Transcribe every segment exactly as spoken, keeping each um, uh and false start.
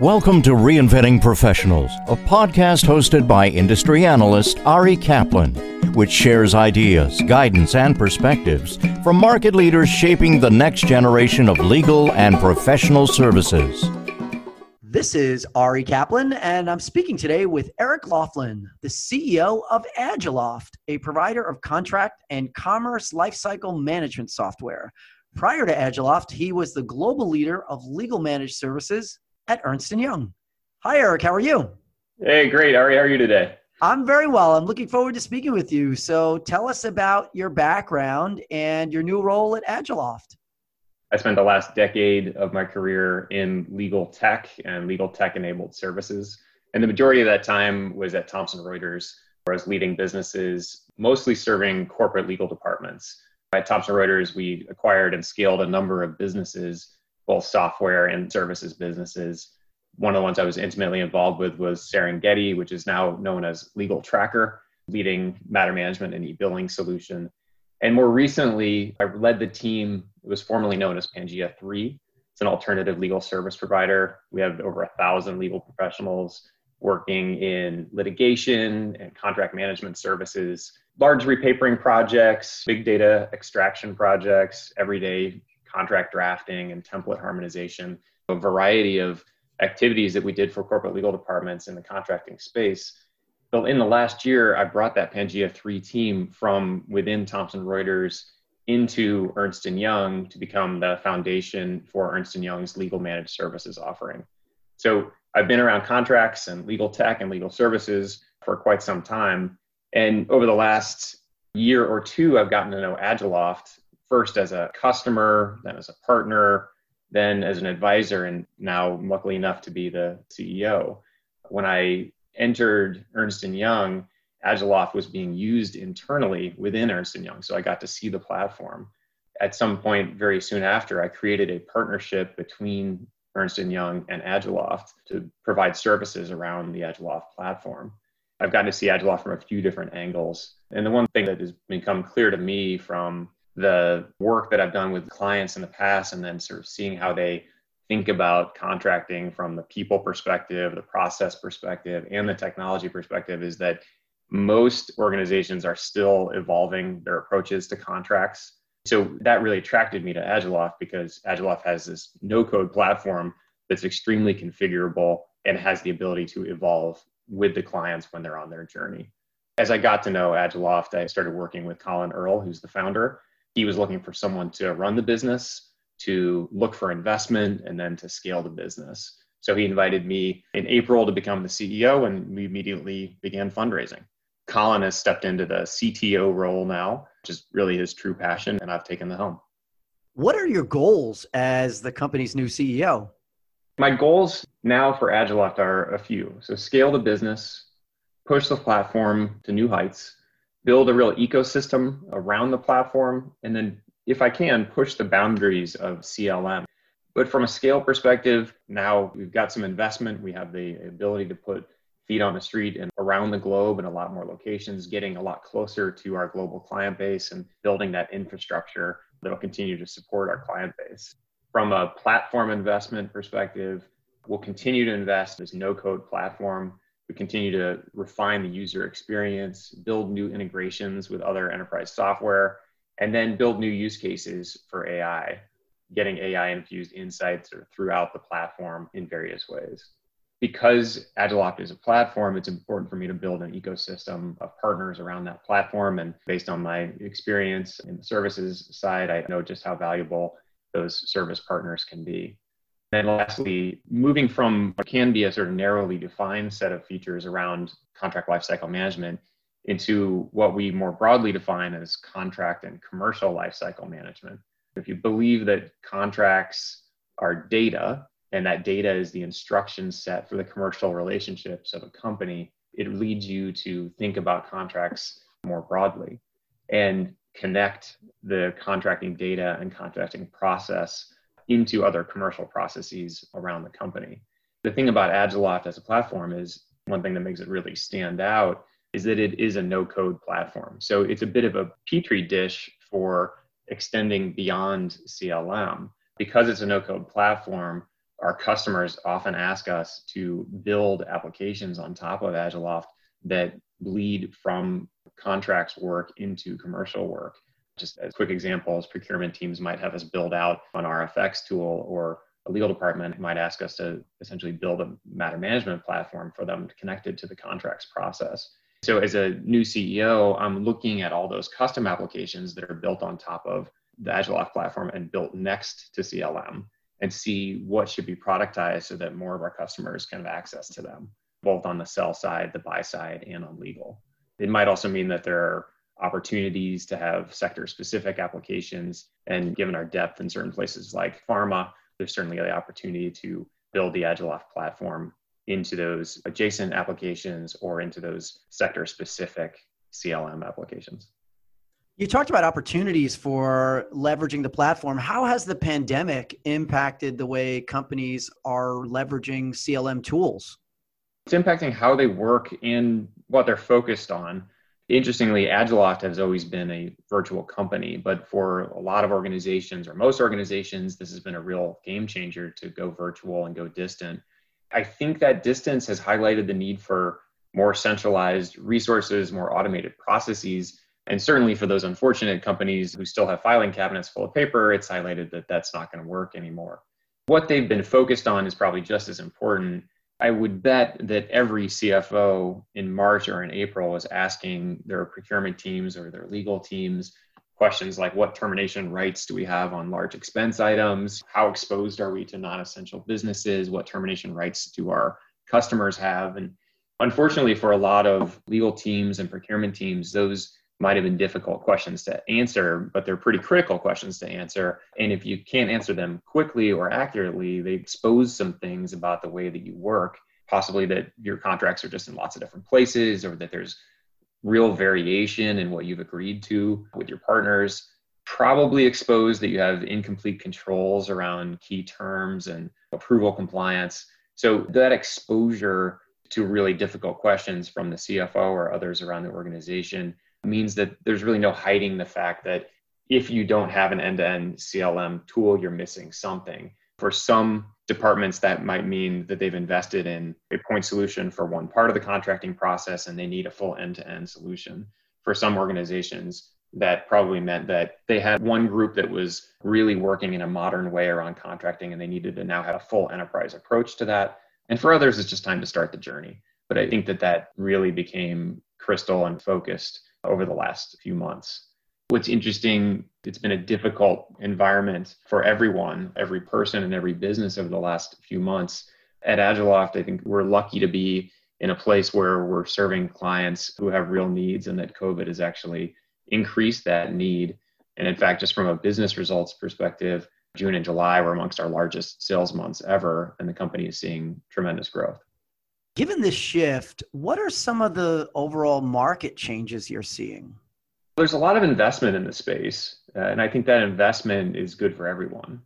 Welcome to Reinventing Professionals, a podcast hosted by industry analyst Ari Kaplan, which shares ideas, guidance, and perspectives from market leaders shaping the next generation of legal and professional services. This is Ari Kaplan, and I'm speaking today with Eric Laughlin, the C E O of Agiloft, a provider of contract and commerce lifecycle management software. Prior to Agiloft, he was the global leader of legal managed services at Ernst and Young. Hi, Eric. How are you? Hey, great. Ari, how are you today? I'm very well. I'm looking forward to speaking with you. So tell us about your background and your new role at Agiloft. I spent the last decade of my career in legal tech and legal tech-enabled services. And the majority of that time was at Thomson Reuters, where I was leading businesses, mostly serving corporate legal departments. At Thomson Reuters, we acquired and scaled a number of businesses, both software and services businesses. One of the ones I was intimately involved with was Serengeti, which is now known as Legal Tracker, leading matter management and e-billing solution. And more recently, I led the team. It was formerly known as Pangea three. It's an alternative legal service provider. We have over a thousand legal professionals working in litigation and contract management services, large repapering projects, big data extraction projects, everyday contract drafting and template harmonization, a variety of activities that we did for corporate legal departments in the contracting space. So in the last year, I brought that Pangea three team from within Thomson Reuters into Ernst and Young to become the foundation for Ernst and Young's legal managed services offering. So I've been around contracts and legal tech and legal services for quite some time. And over the last year or two, I've gotten to know Agiloft, first as a customer, then as a partner, then as an advisor, and now luckily enough to be the C E O. When I entered Ernst and Young, Agiloft was being used internally within Ernst and Young, so I got to see the platform. At some point very soon after, I created a partnership between Ernst and Young and Agiloft to provide services around the Agiloft platform. I've gotten to see Agiloft from a few different angles. And the one thing that has become clear to me from the work that I've done with clients in the past and then sort of seeing how they think about contracting from the people perspective, the process perspective, and the technology perspective is that most organizations are still evolving their approaches to contracts. So that really attracted me to Agiloft because Agiloft has this no-code platform that's extremely configurable and has the ability to evolve with the clients when they're on their journey. As I got to know Agiloft, I started working with Colin Earle, who's the founder. He was looking for someone to run the business, to look for investment, and then to scale the business. So he invited me in April to become the C E O, and we immediately began fundraising. Colin has stepped into the C T O role now, which is really his true passion, and I've taken the helm. What are your goals as the company's new C E O? My goals now for Agiloft are a few. So scale the business, push the platform to new heights, build a real ecosystem around the platform, and then if I can, push the boundaries of C L M. But from a scale perspective, now we've got some investment. We have the ability to put feet on the street and around the globe in a lot more locations, getting a lot closer to our global client base and building that infrastructure that'll continue to support our client base. From a platform investment perspective, we'll continue to invest in this no-code platform. We continue to refine the user experience, build new integrations with other enterprise software, and then build new use cases for A I, getting A I-infused insights throughout the platform in various ways. Because Agiloft is a platform, it's important for me to build an ecosystem of partners around that platform. And based on my experience in the services side, I know just how valuable those service partners can be. And lastly, moving from what can be a sort of narrowly defined set of features around contract lifecycle management into what we more broadly define as contract and commercial lifecycle management. If you believe that contracts are data, and that data is the instruction set for the commercial relationships of a company, it leads you to think about contracts more broadly and connect the contracting data and contracting process into other commercial processes around the company. The thing about Agiloft as a platform is one thing that makes it really stand out is that it is a no-code platform. So it's a bit of a petri dish for extending beyond C L M. Because it's a no-code platform, our customers often ask us to build applications on top of Agiloft that bleed from contracts work into commercial work. Just as quick examples, procurement teams might have us build out an R F X tool, or a legal department might ask us to essentially build a matter management platform for them connected to the contracts process. So as a new C E O, I'm looking at all those custom applications that are built on top of the Agiloft platform and built next to C L M, and see what should be productized so that more of our customers can have access to them, both on the sell side, the buy side, and on legal. It might also mean that there are opportunities to have sector-specific applications, and given our depth in certain places like pharma, there's certainly the opportunity to build the Agiloft platform into those adjacent applications or into those sector-specific C L M applications. You talked about opportunities for leveraging the platform. How has the pandemic impacted the way companies are leveraging C L M tools? It's impacting how they work and what they're focused on. Interestingly, Agiloft has always been a virtual company, but for a lot of organizations, or most organizations, this has been a real game changer to go virtual and go distant. I think that distance has highlighted the need for more centralized resources, more automated processes. And certainly for those unfortunate companies who still have filing cabinets full of paper, it's highlighted that that's not going to work anymore. What they've been focused on is probably just as important. I would bet that every C F O in March or in April is asking their procurement teams or their legal teams questions like, what termination rights do we have on large expense items? How exposed are we to non-essential businesses? What termination rights do our customers have? And unfortunately, for a lot of legal teams and procurement teams, those might have been difficult questions to answer, but they're pretty critical questions to answer. And if you can't answer them quickly or accurately, they expose some things about the way that you work, possibly that your contracts are just in lots of different places, or that there's real variation in what you've agreed to with your partners, probably expose that you have incomplete controls around key terms and approval compliance. So that exposure to really difficult questions from the C F O or others around the organization means that there's really no hiding the fact that if you don't have an end-to-end C L M tool, you're missing something. For some departments, that might mean that they've invested in a point solution for one part of the contracting process and they need a full end-to-end solution. For some organizations, that probably meant that they had one group that was really working in a modern way around contracting and they needed to now have a full enterprise approach to that. And for others, it's just time to start the journey. But I think that that really became crystal and focused over the last few months. What's interesting, it's been a difficult environment for everyone, every person and every business over the last few months. At Agiloft, I think we're lucky to be in a place where we're serving clients who have real needs, and that COVID has actually increased that need. And in fact, just from a business results perspective, June and July were amongst our largest sales months ever, and the company is seeing tremendous growth. Given this shift, what are some of the overall market changes you're seeing? There's a lot of investment in the space, uh, and I think that investment is good for everyone.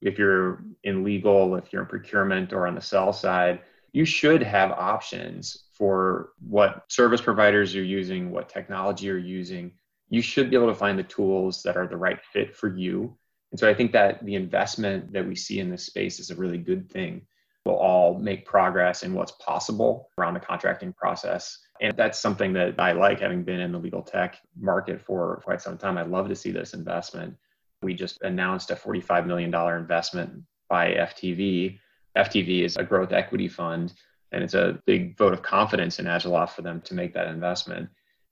If you're in legal, if you're in procurement or on the sell side, you should have options for what service providers you're using, what technology you're using. You should be able to find the tools that are the right fit for you. And so I think that the investment that we see in this space is a really good thing. We'll all make progress in what's possible around the contracting process. And that's something that I like, having been in the legal tech market for quite some time. I love to see this investment. We just announced a forty-five million dollars investment by F T V. F T V is a growth equity fund, and it's a big vote of confidence in Agiloft for them to make that investment.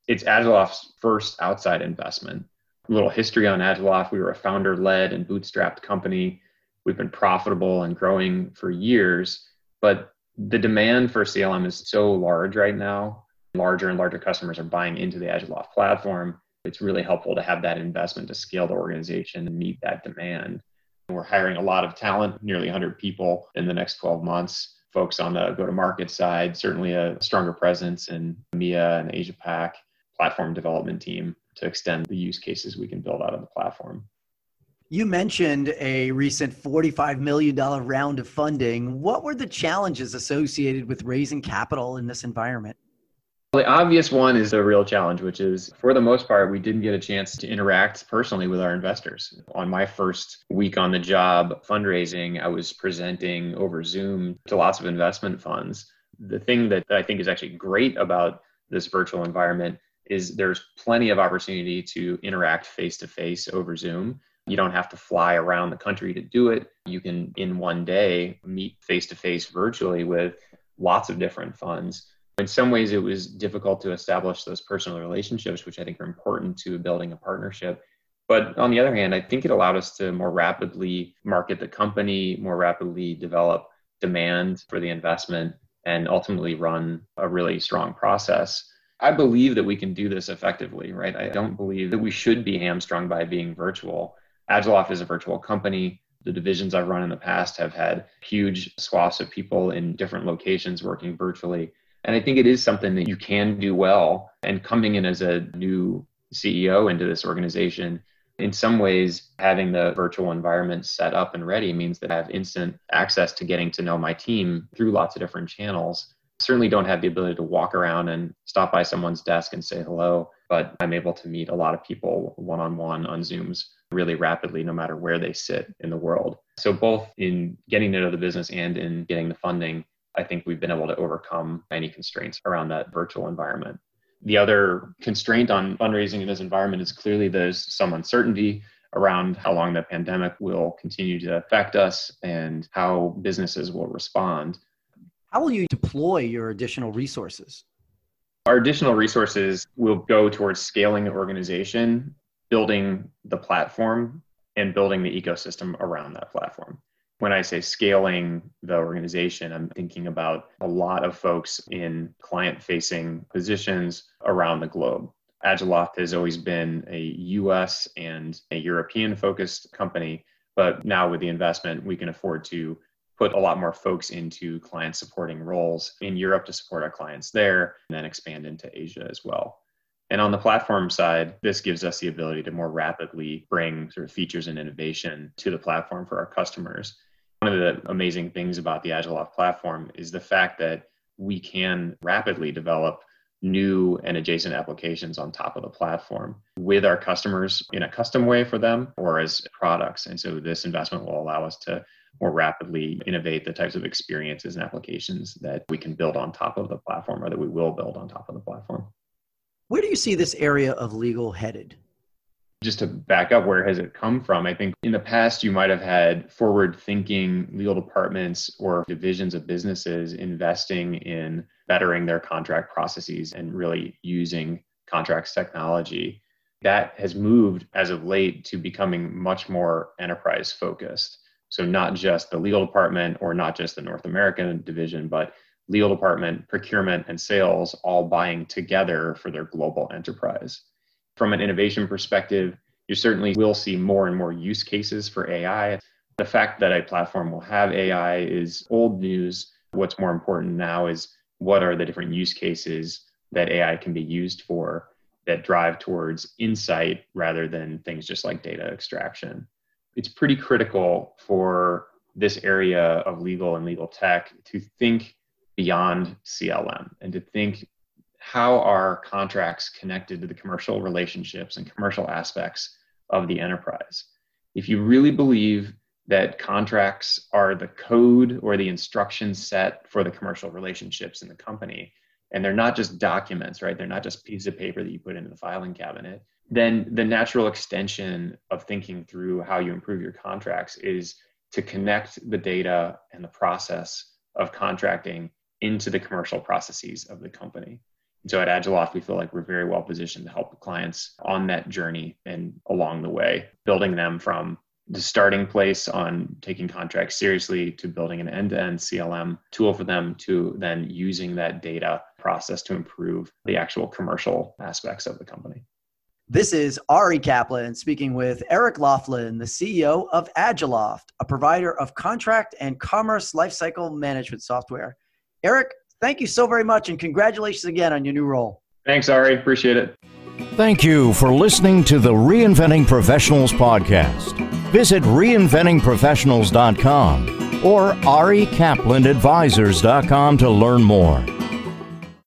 It's Agiloft's first outside investment. A little history on Agiloft. We were a founder-led and bootstrapped company. We've been profitable and growing for years, but the demand for C L M is so large right now. Larger and larger customers are buying into the Agiloft platform. It's really helpful to have that investment to scale the organization and meet that demand. And we're hiring a lot of talent, nearly one hundred people in the next twelve months. Folks on the go-to-market side, certainly a stronger presence in E M E A and Asia-Pac, platform development team to extend the use cases we can build out of the platform. You mentioned a recent forty-five million dollars round of funding. What were the challenges associated with raising capital in this environment? The obvious one is the real challenge, which is for the most part, we didn't get a chance to interact personally with our investors. On my first week on the job fundraising, I was presenting over Zoom to lots of investment funds. The thing that I think is actually great about this virtual environment is there's plenty of opportunity to interact face-to-face over Zoom. You don't have to fly around the country to do it. You can, in one day, meet face-to-face virtually with lots of different funds. In some ways, it was difficult to establish those personal relationships, which I think are important to building a partnership. But on the other hand, I think it allowed us to more rapidly market the company, more rapidly develop demand for the investment, and ultimately run a really strong process. I believe that we can do this effectively, right? I don't believe that we should be hamstrung by being virtual. Agiloft is a virtual company. The divisions I've run in the past have had huge swaths of people in different locations working virtually. And I think it is something that you can do well. And coming in as a new C E O into this organization, in some ways, having the virtual environment set up and ready means that I have instant access to getting to know my team through lots of different channels. Certainly don't have the ability to walk around and stop by someone's desk and say hello, but I'm able to meet a lot of people one-on-one on Zooms really rapidly, no matter where they sit in the world. So both in getting to know the business and in getting the funding, I think we've been able to overcome any constraints around that virtual environment. The other constraint on fundraising in this environment is clearly there's some uncertainty around how long the pandemic will continue to affect us and how businesses will respond. How will you deploy your additional resources? Our additional resources will go towards scaling the organization, building the platform, and building the ecosystem around that platform. When I say scaling the organization, I'm thinking about a lot of folks in client-facing positions around the globe. Agiloft has always been a U S and a European-focused company, but now with the investment, we can afford to put a lot more folks into client-supporting roles in Europe to support our clients there, and then expand into Asia as well. And on the platform side, this gives us the ability to more rapidly bring sort of features and innovation to the platform for our customers. One of the amazing things about the Agiloft platform is the fact that we can rapidly develop new and adjacent applications on top of the platform with our customers in a custom way for them or as products. And so this investment will allow us to more rapidly innovate the types of experiences and applications that we can build on top of the platform or that we will build on top of the platform. Where do you see this area of legal headed? Just to back up, where has it come from? I think in the past, you might have had forward-thinking legal departments or divisions of businesses investing in bettering their contract processes and really using contracts technology. That has moved as of late to becoming much more enterprise-focused. So not just the legal department or not just the North American division, but legal department, procurement, and sales all buying together for their global enterprise. From an innovation perspective, you certainly will see more and more use cases for A I. The fact that a platform will have A I is old news. What's more important now is what are the different use cases that A I can be used for that drive towards insight rather than things just like data extraction. It's pretty critical for this area of legal and legal tech to think beyond C L M and to think how are contracts connected to the commercial relationships and commercial aspects of the enterprise. If you really believe that contracts are the code or the instruction set for the commercial relationships in the company, and they're not just documents, right? They're not just pieces of paper that you put into the filing cabinet, then the natural extension of thinking through how you improve your contracts is to connect the data and the process of contracting into the commercial processes of the company. And so at Agiloft, we feel like we're very well positioned to help clients on that journey and along the way, building them from the starting place on taking contracts seriously to building an end-to-end C L M tool for them to then using that data process to improve the actual commercial aspects of the company. This is Ari Kaplan speaking with Eric Laughlin, the C E O of Agiloft, a provider of contract and commerce lifecycle management software. Eric, thank you so very much and congratulations again on your new role. Thanks, Ari. Appreciate it. Thank you for listening to the Reinventing Professionals podcast. Visit reinventing professionals dot com or Ari Kaplan Advisors dot com to learn more.